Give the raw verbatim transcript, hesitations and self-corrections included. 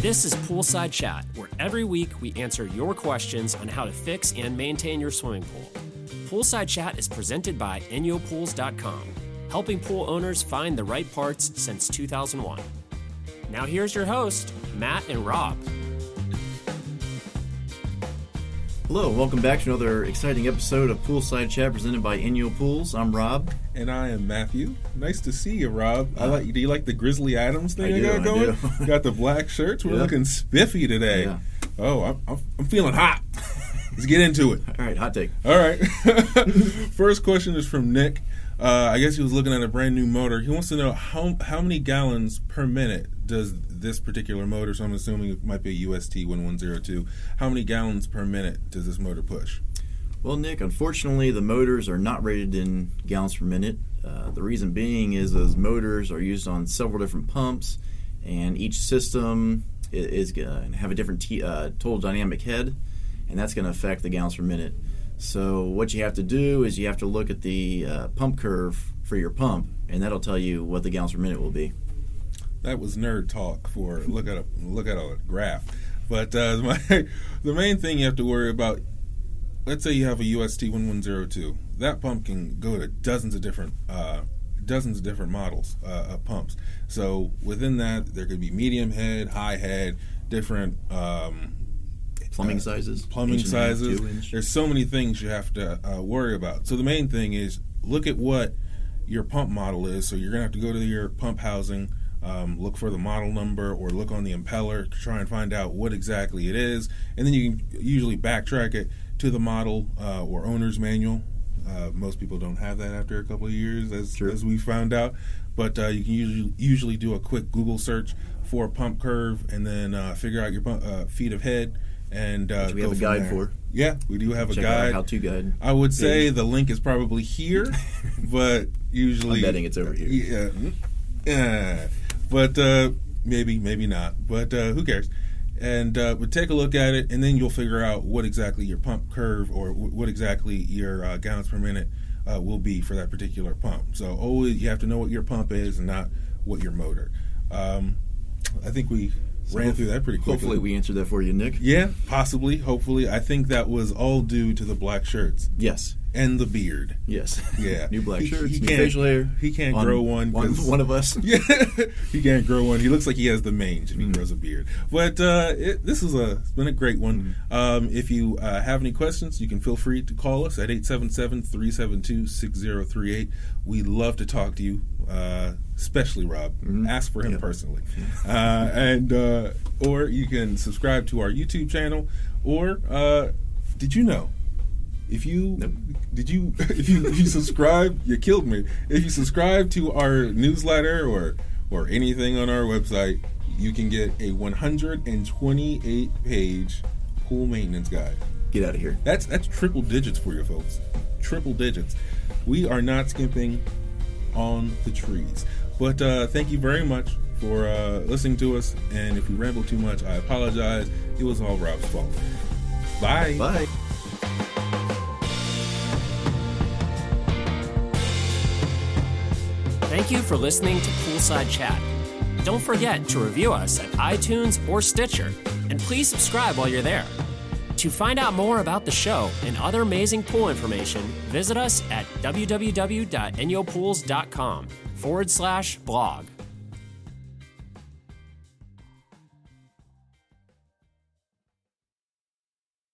This is Poolside Chat, where every week we answer your questions on how to fix and maintain your swimming pool. Poolside Chat is presented by inyo pools dot com, helping pool owners find the right parts since two thousand one. Now here's your host, Matt and Rob. Hello, welcome back to another exciting episode of Poolside Chat presented by Inyo Pools. I'm Rob. And I am Matthew. Nice to see you, Rob. I like. Do you like the Grizzly Adams thing I you do, got going? I do. Got the black shirts. We're yeah. looking spiffy today. Yeah. Oh, I'm, I'm, I'm feeling hot. Let's get into it. All right, hot take. All right. First question is from Nick. Uh, I guess he was looking at a brand new motor. He wants to know how how many gallons per minute does this particular motor, so I'm assuming it might be a U S T eleven oh two, how many gallons per minute does this motor push? Well, Nick, unfortunately the motors are not rated in gallons per minute. Uh, the reason being is those motors are used on several different pumps, and each system is going to have a different t- uh, total dynamic head, and that's going to affect the gallons per minute. So what you have to do is you have to look at the uh, pump curve for your pump, and that'll tell you what the gallons per minute will be. That was nerd talk for look at a look at a graph. But uh, my, the main thing you have to worry about, let's say you have a U S T eleven oh two. That pump can go to dozens of different uh, dozens of different models uh, of pumps. So within that, there could be medium head, high head, different. Um, Plumbing uh, sizes. Plumbing sizes. Half, There's so many things you have to uh, worry about. So the main thing is look at what your pump model is. So you're going to have to go to your pump housing, um, look for the model number, or look on the impeller to try and find out what exactly it is. And then you can usually backtrack it to the model uh, or owner's manual. Uh, most people don't have that after a couple of years, as, sure. as we found out. But uh, you can usually, usually do a quick Google search for a pump curve and then uh, figure out your pump, uh, feet of head. And uh, we have a guide there. for. Yeah, we do have Check a guide. How to guide. I would say yeah. the link is probably here, but usually I'm betting it's over here. Yeah, yeah. but uh, maybe, maybe not. But uh, who cares? And uh, but take a look at it, and then you'll figure out what exactly your pump curve or w- what exactly your uh, gallons per minute uh, will be for that particular pump. So always you have to know what your pump is and not what your motor. Um, I think we. Ran through that pretty quickly. Hopefully we answered that for you, Nick. Yeah, possibly, hopefully. I think that was all due to the black shirts. Yes. And the beard. Yes. Yeah. New black he, shirts, he new facial hair. He can't on, grow one. One, one of us. Yeah, he can't grow one. He looks like he has the mange if he mm-hmm. grows a beard. But uh, it, this is a, it's been a great one. Mm-hmm. Um, if you uh, have any questions, you can feel free to call us at eight seven seven, three seven two, six zero three eight. We love to talk to you. Uh, especially Rob. Mm-hmm. Ask for him yep. personally. Uh, and uh, or you can subscribe to our YouTube channel. Or uh, did you know? If you nope. did you if you, if you subscribe, you killed me. If you subscribe to our newsletter or or anything on our website, you can get a one hundred twenty-eight page pool maintenance guide. Get out of here. That's that's triple digits for you folks. Triple digits. We are not skimping on the trees. But uh, thank you very much for uh, listening to us. And if we ramble too much, I apologize. It was all Rob's fault. Bye. Bye. Thank you for listening to Poolside Chat. Don't forget to review us at iTunes or Stitcher, and please subscribe while you're there. To find out more about the show and other amazing pool information, visit us at w w w dot inyo pools dot com forward slash blog.